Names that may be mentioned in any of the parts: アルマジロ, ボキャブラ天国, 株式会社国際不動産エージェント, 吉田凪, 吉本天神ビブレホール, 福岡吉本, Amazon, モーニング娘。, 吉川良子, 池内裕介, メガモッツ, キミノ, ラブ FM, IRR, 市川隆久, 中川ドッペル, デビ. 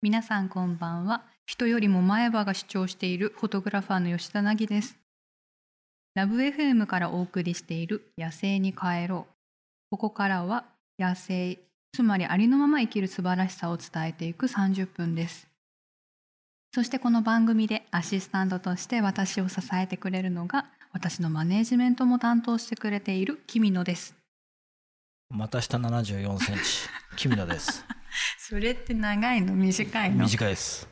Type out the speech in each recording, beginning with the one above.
皆さんこんばんは。人よりも前歯が主張しているフォトグラファーの吉田凪です。ラブ FM からお送りしている野生に帰ろう。ここからは野生、つまりありのまま生きる素晴らしさを伝えていく30分です。そしてこの番組でアシスタントとして私を支えてくれるのが、私のマネージメントも担当してくれているキミノです。また下74センチ、キミノです。それって長いの短いの？短いです。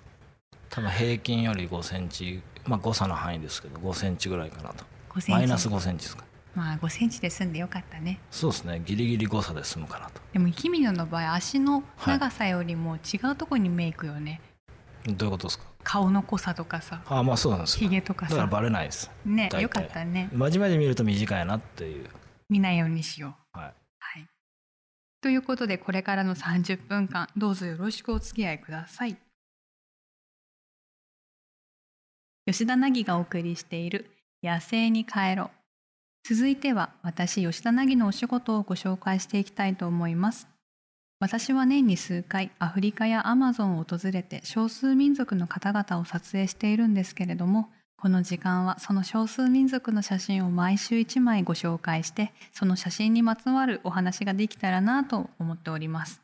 多分平均より5センチ、まあ誤差の範囲ですけど5センチぐらいかなと。マイナス5センチですか。まあ5センチで済んでよかったね。そうですね、ギリギリ誤差で済むかなと。でもキミノの場合、足の長さよりも違うところに目いくよね、はい、どういうことですか？顔の濃さとかさ。ああ、まあそうなんですよ。ひげとかさ。だからバレないですね。よかったね。真面目で見ると短いなっていう。見ないようにしよう。はい、はい。ということで、これからの30分間どうぞよろしくお付き合いください。吉田凪がお送りしている野生に帰ろう。続いては私吉田凪のお仕事をご紹介していきたいと思います。私は年に数回アフリカやアマゾンを訪れて少数民族の方々を撮影しているんですけれども、この時間はその少数民族の写真を毎週1枚ご紹介して、その写真にまつわるお話ができたらなと思っております。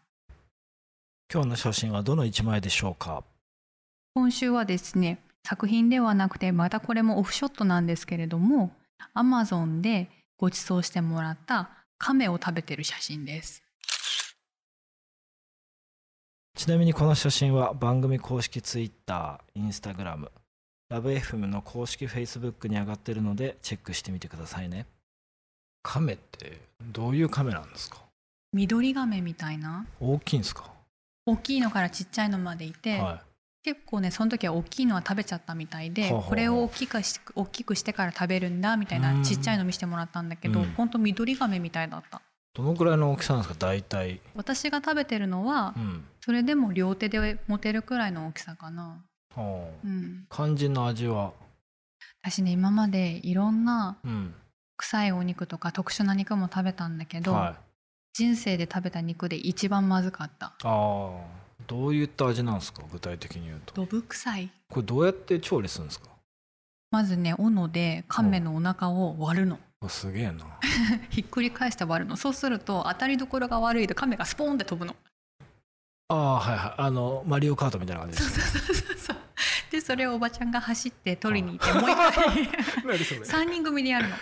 今日の写真はどの1枚でしょうか？今週はですね、作品ではなくて、またこれもオフショットなんですけれども、 Amazon でご馳走してもらった亀を食べてる写真です。ちなみにこの写真は番組公式 Twitter、Instagram、ラブ FM の公式 Facebook に上がってるのでチェックしてみてくださいね。カメってどういうカメなんですか？緑ガメみたいな。大きいんですか？大きいのからちっちゃいのまでいて、はい、結構ね、その時は大きいのは食べちゃったみたいで、ははは、これを大きくしてから食べるんだみたいな、ちっちゃいの見せてもらったんだけど、ほんと緑ガメみたいだった。どのくらいの大きさなんですか？大体私が食べてるのは、それでも両手で持てるくらいの大きさかな。はあ、うん、肝心の味は。私ね、今までいろんな臭いお肉とか特殊な肉も食べたんだけど、はい、人生で食べた肉で一番まずかった。あ、どういった味なんですか？具体的に言うと。どぶ臭い。これどうやって調理するんですか？まずね、斧で亀のお腹を割るの。すげえなひっくり返して割るの。そうすると当たりどころが悪いで亀がスポーンって飛ぶの。あ、はいはい、マリオカートみたいな感じですね。そうそうそうそう。でそれをおばちゃんが走って取りに行って、もう一回3人組でやるの。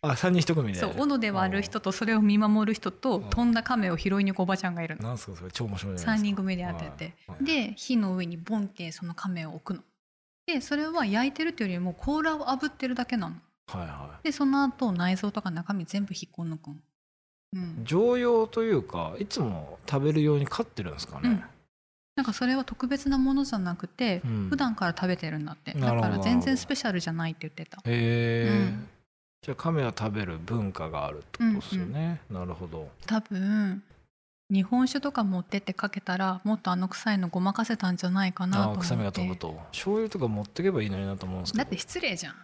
あ、3人1組で。そう、斧で割る人と、それを見守る人と、飛んだ亀を拾いに行くおばちゃんがいるの。なんすかそれ、超面白いじゃないですか。3人組でやってて、はい、で火の上にボンってその亀を置くので、それは焼いてるっていうよりも甲羅を炙ってるだけなの、はいはい、でその後内臓とか中身全部引っこ抜くの。うん、常用というか、いつも食べるように飼ってるんですかね、うん、なんかそれは特別なものじゃなくて、普段から食べてるんだって。だから全然スペシャルじゃないって言ってた。へえ、うん、じゃあ亀は食べる文化があるってことですよね、うんうん、なるほど。多分日本酒とか持ってってかけたら、もっと臭いのごまかせたんじゃないかなと思って。臭みが飛ぶと醤油とか持ってけばいいのになと思うんですけど。だって失礼じゃん。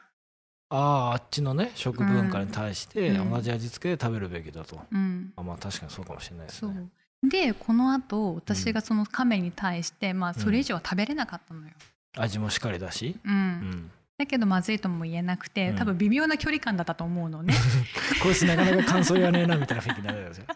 あっちのね、食文化に対して同じ味付けで食べるべきだと、うん、まあ確かにそうかもしれないですね。そうで、この後私がその亀に対して、まあそれ以上は食べれなかったのよ、うん、味もしっかりだし、うんうん、だけどまずいとも言えなくて、多分微妙な距離感だったと思うのね、うん、こいつなかなか感想言わねえなみたいな雰囲気になるんですよ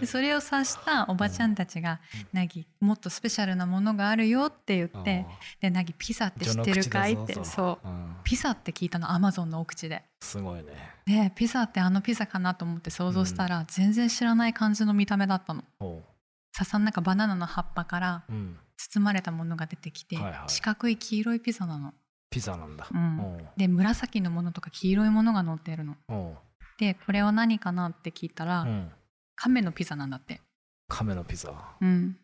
でそれを察したおばちゃんたちが、なぎ、もっとスペシャルなものがあるよって言って、でなぎ、ピザって知ってるかいって。そう、うん、ピザって聞いたの、アマゾンのお口で。すごいね。でピザってピザかなと思って想像したら、全然知らない感じの見た目だったの。笹の中、バナナの葉っぱから包まれたものが出てきて、はいはい、四角い黄色いピザなの。ピザなんだ、うん、で紫のものとか黄色いものが乗ってるの。でこれは何かなって聞いたら、亀のピザなんだって。亀のピザ、うん、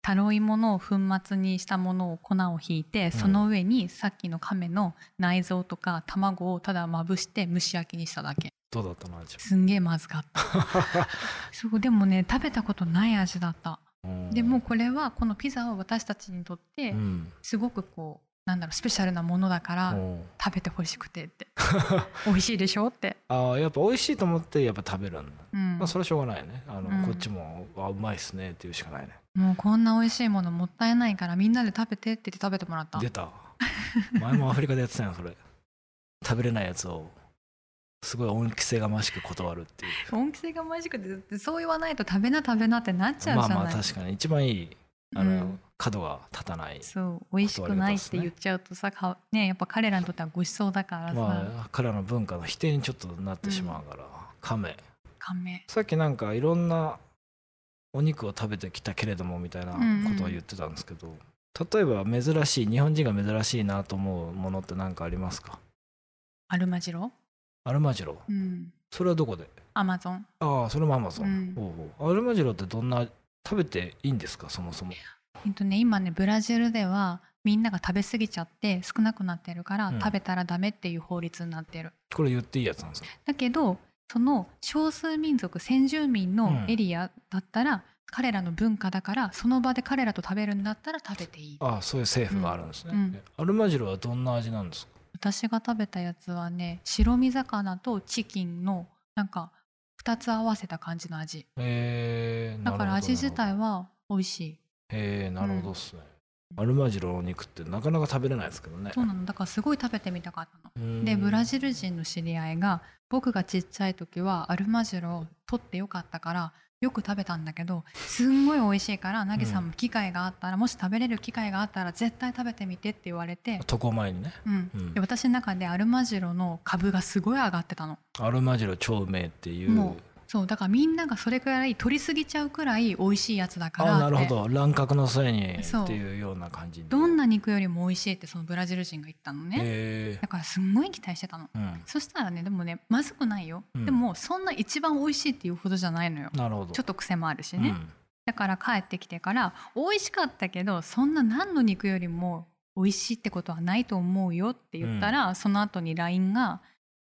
タロイモの粉末にしたものを、粉をひいて、その上にさっきの亀の内臓とか卵をただまぶして蒸し焼きにしただけ。どうだったの味？すんげえまずかったそうでもね、食べたことない味だった。でもこれは、このピザは私たちにとってすごくなんだろう、スペシャルなものだから食べてほしくてって美味しいでしょってやっぱ美味しいと思ってやっぱ食べるんだ、まあ、それはしょうがないね。こっちもうまいっすねっていうしかないね。もうこんな美味しいものもったいないからみんなで食べてって言って食べてもらった。出た前もアフリカでやってたよそれ。食べれないやつをすごい恩着せがましく断るっていう。恩着せがましくってそう言わないと食べな食べなってなっちゃうじゃない。まあまあ確かに一番いい角が立たない。そう美味しくないって言っちゃうとさ、ね、やっぱ彼らにとってはご馳走だからさ、まあ、彼らの文化の否定にちょっとなってしまうから、うん、カメさっきなんかいろんなお肉を食べてきたけれどもみたいなことを言ってたんですけど、うんうん、例えば珍しい日本人が珍しいなと思うものって何かありますか？アルマジロ、うん、それはどこで？アマゾン。ああそれもアマゾン、うん、おうおう。アルマジロってどんな食べていいんですかそもそも？今ねブラジルではみんなが食べ過ぎちゃって少なくなってるから、うん、食べたらダメっていう法律になってる。これ言っていいやつなんですか？だけどその少数民族先住民のエリアだったら、うん、彼らの文化だからその場で彼らと食べるんだったら食べていい。ああそういう政府があるんですね、うんうん、アルマジロはどんな味なんですか？私が食べたやつはね白身魚とチキンのなんか2つ合わせた感じの味、だから味自体は美味しい。なるほどっすね、うん、アルマジロの肉ってなかなか食べれないですけどね。そうなのだからすごい食べてみたかったのでブラジル人の知り合いが僕がちっちゃい時はアルマジロを取ってよかったからよく食べたんだけどすんごい美味しいからなぎさんも機会があったら、うん、もし食べれる機会があったら絶対食べてみてって言われて渡航前にね、うんうん、で私の中でアルマジロの株がすごい上がってたの。アルマジロ超うめえっていう。もうそうだからみんながそれくらい取りすぎちゃうくらい美味しいやつだから。あなるほど乱獲のせいにっていうような感じでどんな肉よりも美味しいってそのブラジル人が言ったのね、だからすんごい期待してたの、うん、そしたらねでもねまずくないよ、うん、でもそんな一番美味しいっていうほどじゃないのよ。なるほどちょっと癖もあるしね、うん、だから帰ってきてから美味しかったけどそんな何の肉よりも美味しいってことはないと思うよって言ったら、うん、その後に LINE が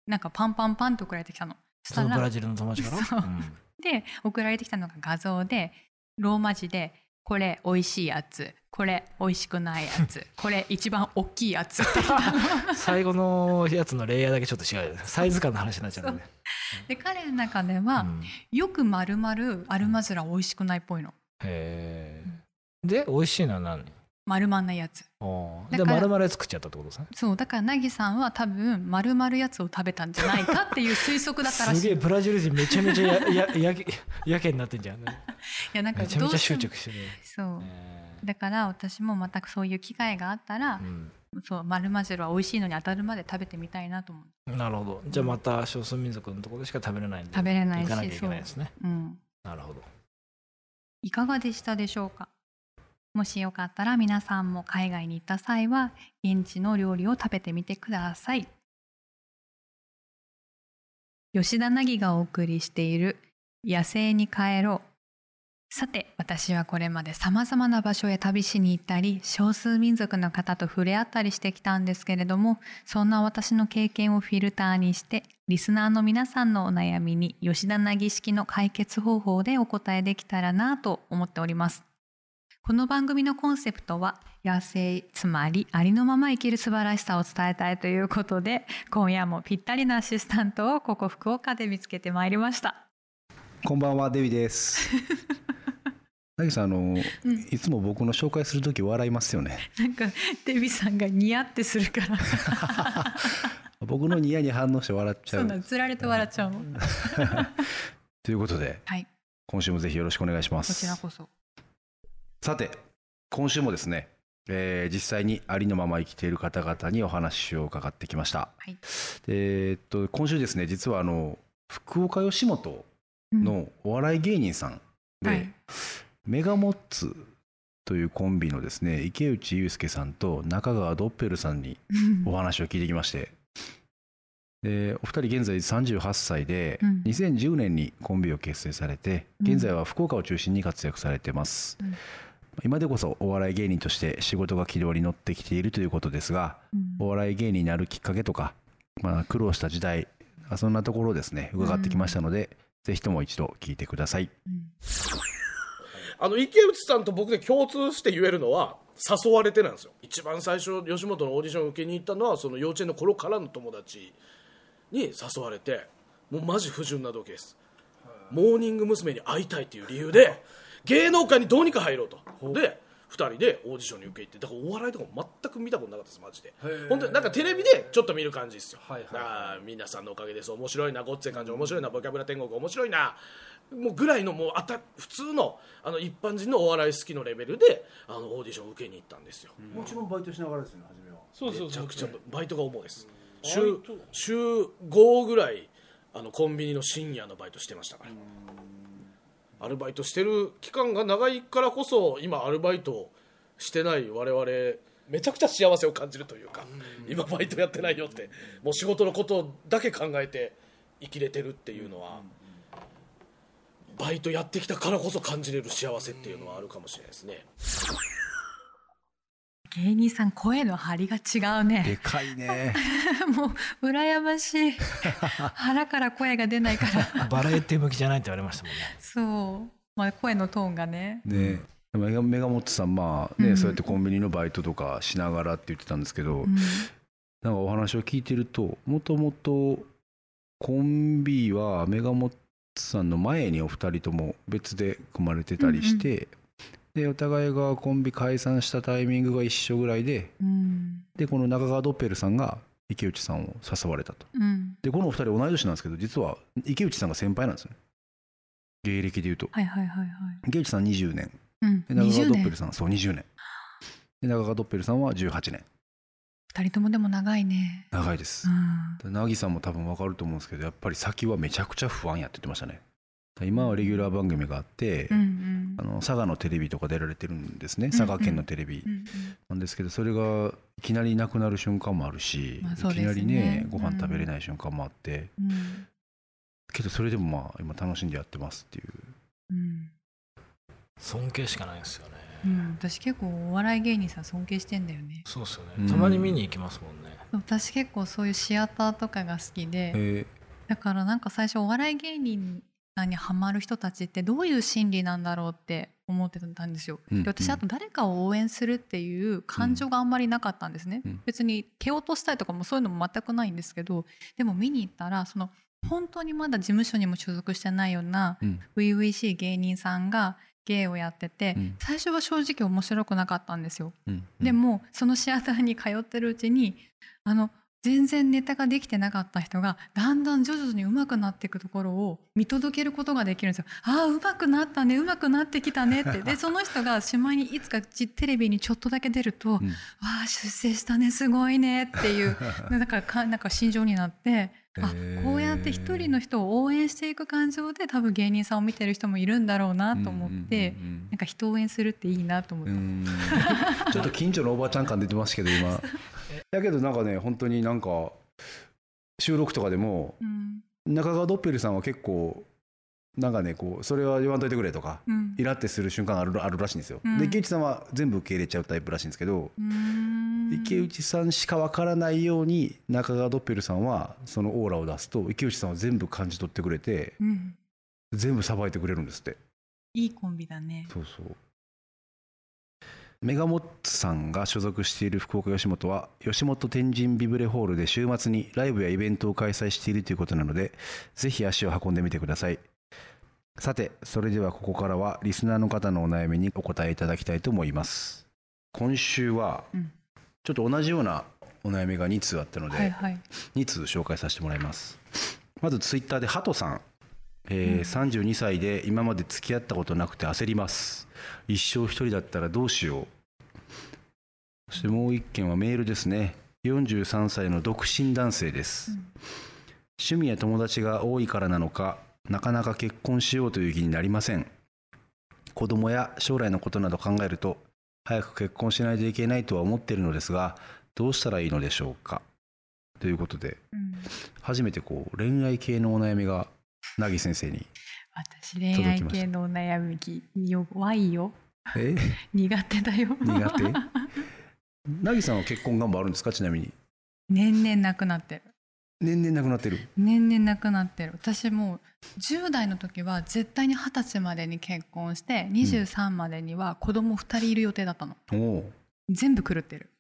なんかパンパンパンと送られてきたの。そのブラジルの友達から、うん、で送られてきたのが画像でローマ字でこれ美味しいやつこれ美味しくないやつこれ一番大きいやつって最後のやつのレイヤーだけちょっと違うサイズ感の話になっちゃうね。で彼の中では、うん、よく丸々アルマジロ美味しくないっぽいの。へえ。で美味しいのは何？丸々なやつ。で丸々作っちゃったってことですね。そうだからなぎさんは多分丸々やつを食べたんじゃないかっていう推測だったらしい。すげえブラジル人めちゃめちゃ やけになってんじゃん。いやなんかどうめちゃめちゃ執着してる。そうだから私もまたそういう機会があったら、うん、そう丸々は美味しいのに当たるまで食べてみたいなと思う。なるほどじゃあまた少数民族のところでしか食べれないんで食べれないし行かなきゃいけないですね、うん、なるほど。いかがでしたでしょうか？もしよかったら皆さんも海外に行った際は現地の料理を食べてみてください。吉田凪がお送りしている野生に帰ろう。さて私はこれまでさまざまな場所へ旅しに行ったり少数民族の方と触れ合ったりしてきたんですけれどもそんな私の経験をフィルターにしてリスナーの皆さんのお悩みに吉田凪式の解決方法でお答えできたらなと思っております。この番組のコンセプトは野生つまりありのまま生きる素晴らしさを伝えたいということで今夜もぴったりなアシスタントをここ福岡で見つけてまいりました。こんばんはデビですなぎさんうん、いつも僕の紹介するとき笑いますよね。なんかデビさんがニヤってするから僕のニヤに反応して笑っちゃう。そうだつられて笑っちゃうもんということで、はい、今週もぜひよろしくお願いします。こちらこそ。さて今週もですね、実際にありのまま生きている方々にお話を伺ってきました、はい、今週ですね実は福岡吉本のお笑い芸人さんで、うんはい、メガモッツというコンビのですね池内裕介さんと中川ドッペルさんにお話を聞いてきましてでお二人現在38歳で、うん、2010年にコンビを結成されて現在は福岡を中心に活躍されてます、うん今でこそお笑い芸人として仕事が軌道に乗ってきているということですが、うん、お笑い芸人になるきっかけとか、まあ、苦労した時代そんなところをですね伺ってきましたので、うん、ぜひとも一度聞いてください、うん、池内さんと僕で共通して言えるのは誘われてなんですよ。一番最初吉本のオーディションを受けに行ったのはその幼稚園の頃からの友達に誘われてもうマジ不純な動機です。モーニング娘。に会いたいっていう理由で芸能界にどうにか入ろうと。で2人でオーディションに受け入って、だからお笑いとかも全く見たことなかったです、マジで。本当になんかテレビでちょっと見る感じですよ、はいはいはい、あ皆さんのおかげです、面白いな、ごっつい感じ面白いな、ボキャブラ天国面白いなもうぐらいの、もう普通の、一般人のお笑い好きのレベルでオーディション受けに行ったんですよ、うん、もちろんバイトしながらですよね、初めは。そうそうそう、めちゃくちゃバイトが重いです、うん、週5ぐらいコンビニの深夜のバイトしてましたから、アルバイトしてる期間が長いからこそ、今アルバイトしてない我々めちゃくちゃ幸せを感じるというか、今バイトやってないよって、もう仕事のことだけ考えて生きれてるっていうのは、バイトやってきたからこそ感じれる幸せっていうのはあるかもしれないですね。芸人さん声の張りが違うね。でかいねもう羨ましい腹から声が出ないからバラエティ向きじゃないって言われましたもんね。そう、まあ、声のトーンがね。ねえ、メガモットさん、まあね、うん、そうやってコンビニのバイトとかしながらって言ってたんですけど、うん、なんかお話を聞いてると、もともとコンビはメガモットさんの前にお二人とも別で組まれてたりして、うんうん、でお互いがコンビ解散したタイミングが一緒ぐらいで、うん、でこの中川ドッペルさんが池内さんを誘われたと、うん、でこのお二人同い年なんですけど、実は池内さんが先輩なんですね、芸歴でいうと、はいはいはいはい、池内さん20年、うん、で中川ドッペルさん、そう20年で中川ドッペルさんは18年。2人ともでも長いね。長いです、うん、凪さんも多分分かると思うんですけど、やっぱり先はめちゃくちゃ不安やって言ってましたね。今はレギュラー番組があって、うんうん、佐賀のテレビとか出られてるんですね、佐賀県のテレビなんですけど、それがいきなりなくなる瞬間もあるし、まあそうですね、いきなりねご飯食べれない瞬間もあって、うん、けどそれでもまあ今楽しんでやってますっていう、うん、尊敬しかないんですよね、うん、私結構お笑い芸人さん尊敬してんだよね。そうですよね、うん、たまに見に行きますもんね。私結構そういうシアターとかが好きで、だからなんか最初お笑い芸人にハマる人たちってどういう心理なんだろうって思ってたんですよ、うんうん、で私あと誰かを応援するっていう感情があんまりなかったんですね、うん、別に蹴落としたいとかもそういうのも全くないんですけど、でも見に行ったらその本当にまだ事務所にも所属してないような初々しい芸人さんが芸をやってて、最初は正直面白くなかったんですよ、うんうん、でもそのシアターに通ってるうちに全然ネタができてなかった人がだんだん徐々に上手くなっていくところを見届けることができるんですよ。ああ上手くなったね、上手くなってきたねって。でその人がしまいにいつかテレビにちょっとだけ出ると、うん、わあ出世したねすごいねっていうだからなんか心情になって、あこうやって一人の人を応援していく感情で多分芸人さんを見てる人もいるんだろうなと思って、うんうんうん、なんか人を応援するっていいなと思った。ちょっと近所のおばちゃん感出てますけど今だけどなんかね、本当になんか収録とかでも、うん、中川ドッペルさんは結構なんかねこうそれは言わんといてくれとか、うん、イラってする瞬間があるらしいんですよ、うん、で池内さんは全部受け入れちゃうタイプらしいんですけど、池内さんしか分からないように中川ドッペルさんはそのオーラを出すと、池内さんは全部感じ取ってくれて、うん、全部さばいてくれるんですって。いいコンビだね。そうそう、メガモッツさんが所属している福岡吉本は吉本天神ビブレホールで週末にライブやイベントを開催しているということなので、ぜひ足を運んでみてください。さて、それではここからはリスナーの方のお悩みにお答えいただきたいと思います。今週はちょっと同じようなお悩みが2通あったので、はいはい、2通紹介させてもらいます。まずツイッターでハトさん、32歳で今まで付き合ったことなくて焦ります。一生一人だったらどうしよう。そしてもう一件はメールですね。43歳の独身男性です、うん、趣味や友達が多いからなのか、なかなか結婚しようという気になりません。子供や将来のことなど考えると早く結婚しないといけないとは思っているのですが、どうしたらいいのでしょうか、ということで、うん、初めてこう恋愛系のお悩みが凪先生に届きました。私恋愛系のお悩み弱いよ。苦手だよ。苦手。凪さんは結婚願望あるんですか、ちなみに。年々なくなってる。年々なくなってる。年々なくなってる。私もう10代の時は絶対に20歳までに結婚して23までには子供2人いる予定だったの、うん、全部狂ってる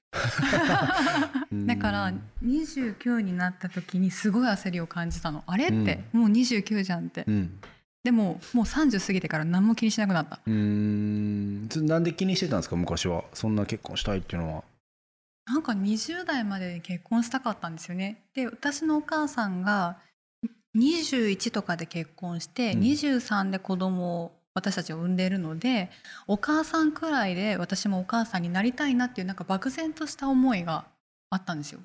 だから29になった時にすごい焦りを感じたの。あれって、もう29じゃんって、うん、でももう30過ぎてから何も気にしなくなった。なんで気にしてたんですか昔は。そんな結婚したいっていうのは。なんか20代まで結婚したかったんですよね。で私のお母さんが21とかで結婚して、うん、23で子供を私たちを産んでいるので、お母さんくらいで私もお母さんになりたいなっていうなんか漠然とした思いがあったんですよ。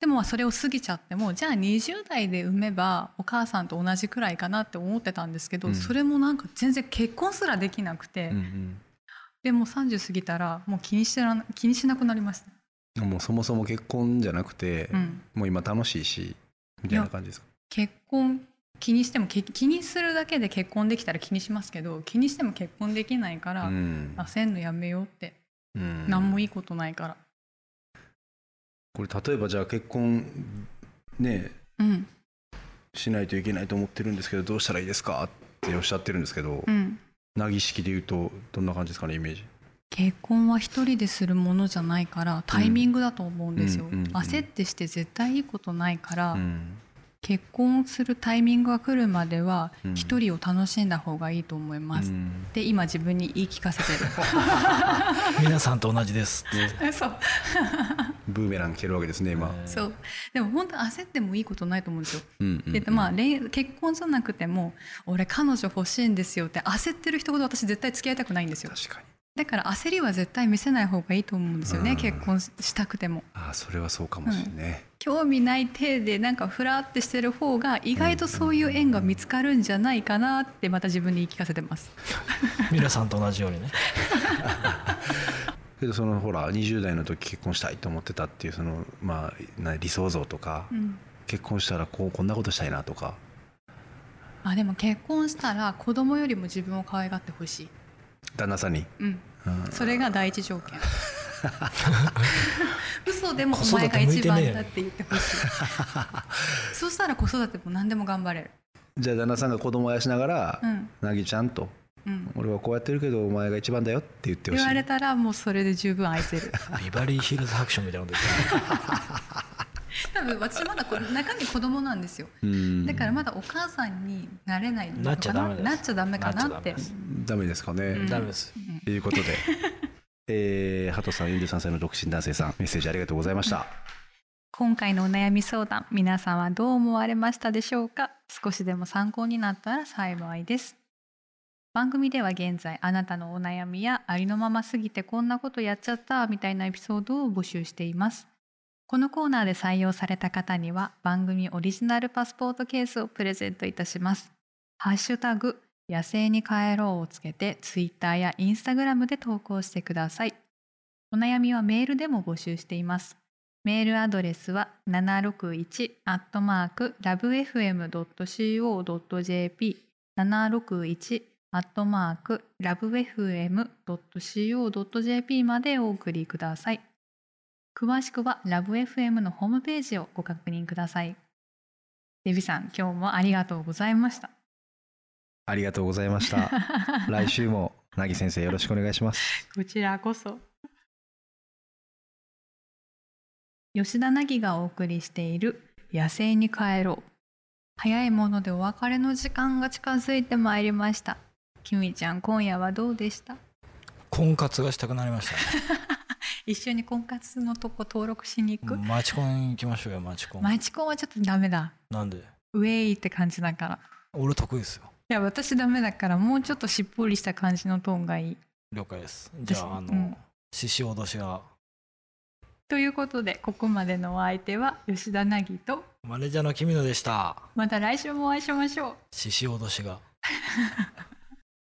でもそれを過ぎちゃっても、じゃあ20代で産めばお母さんと同じくらいかなって思ってたんですけど、うん、それもなんか全然結婚すらできなくて、うんうん、でも30過ぎたらもう気にしなくなりました。もうそもそも結婚じゃなくて、うん、もう今楽しいしみたいな感じですか。結婚気にしても気にするだけで結婚できたら気にしますけど、気にしても結婚できないから、うん、焦んのやめようって。うん、何もいいことないから。これ例えばじゃあ結婚ね、うん、しないといけないと思ってるんですけどどうしたらいいですかっておっしゃってるんですけど、うん、なぎ式で言うとどんな感じですかねイメージ。結婚は一人でするものじゃないからタイミングだと思うんですよ、うんうんうんうん、焦ってして絶対いいことないから、うん、結婚するタイミングが来るまでは一人を楽しんだ方がいいと思います、うん、で今自分に言い聞かせてる皆さんと同じですってそうブーメラン蹴るわけですね今。そうでも本当焦ってもいいことないと思うんですよ、うんうんうん、でまあ結婚じゃなくても俺彼女欲しいんですよって焦ってる人ほど私絶対付き合いたくないんですよ。確かに。だから焦りは絶対見せない方がいいと思うんですよね、うん、結婚したくても。あ、それはそうかもしれない、うん、興味ない体でなんかふらってしてる方が意外とそういう縁が見つかるんじゃないかなってまた自分に言い聞かせてます皆さんと同じようにねけどそのほら20代の時結婚したいと思ってたっていうその、まあ、理想像とか、うん、結婚したらこんなことしたいなとか。あでも結婚したら子供よりも自分を可愛がってほしい旦那さんに、うん、それが第一条件嘘でもお前が一番だって言ってほしいそうしたら子育ても何でも頑張れる。じゃあ旦那さんが子供をあやしながら、うん、なぎちゃんとうん、俺はこうやってるけどお前が一番だよって言ってほしい。言われたらもうそれで十分愛せるビバリーヒルズハクションみたいなことです多分私まだこれ中身子供なんですよ。だからまだお母さんになれないのかな。なっちゃダメかなって。ダメですかね、うん、ダメですということでハトさん43歳の独身男性さんメッセージありがとうございました、うん、今回のお悩み相談皆さんはどう思われましたでしょうか。少しでも参考になったら幸いです。番組では現在あなたのお悩みやありのまますぎてこんなことやっちゃったみたいなエピソードを募集しています。このコーナーで採用された方には番組オリジナルパスポートケースをプレゼントいたします。ハッシュタグ野生に帰ろうをつけてツイッターやインスタグラムで投稿してください。お悩みはメールでも募集しています。メールアドレスは 761@lovefm.co.jp 761@lovefm.co.jp までお送りください。詳しくはラブ FM のホームページをご確認ください。デビさん今日もありがとうございました。ありがとうございました来週もなぎ先生よろしくお願いしますこちらこそ。吉田なぎがお送りしている野生に帰ろう。早いものでお別れの時間が近づいてまいりました。きみちゃん今夜はどうでした。婚活がしたくなりました、ね、一緒に婚活のとこ登録しに行く。マチコン行きましょうよ。マチコンはちょっとダメだ。なんで。ウェイって感じだから。俺得意ですよ。いや私ダメだからもうちょっとしっぽりした感じのトーンがいい。了解です。じゃあ獅子脅しがということでここまでのお相手は吉田凪とマネージャーの君野でした。また来週もお会いしましょう。獅子脅しが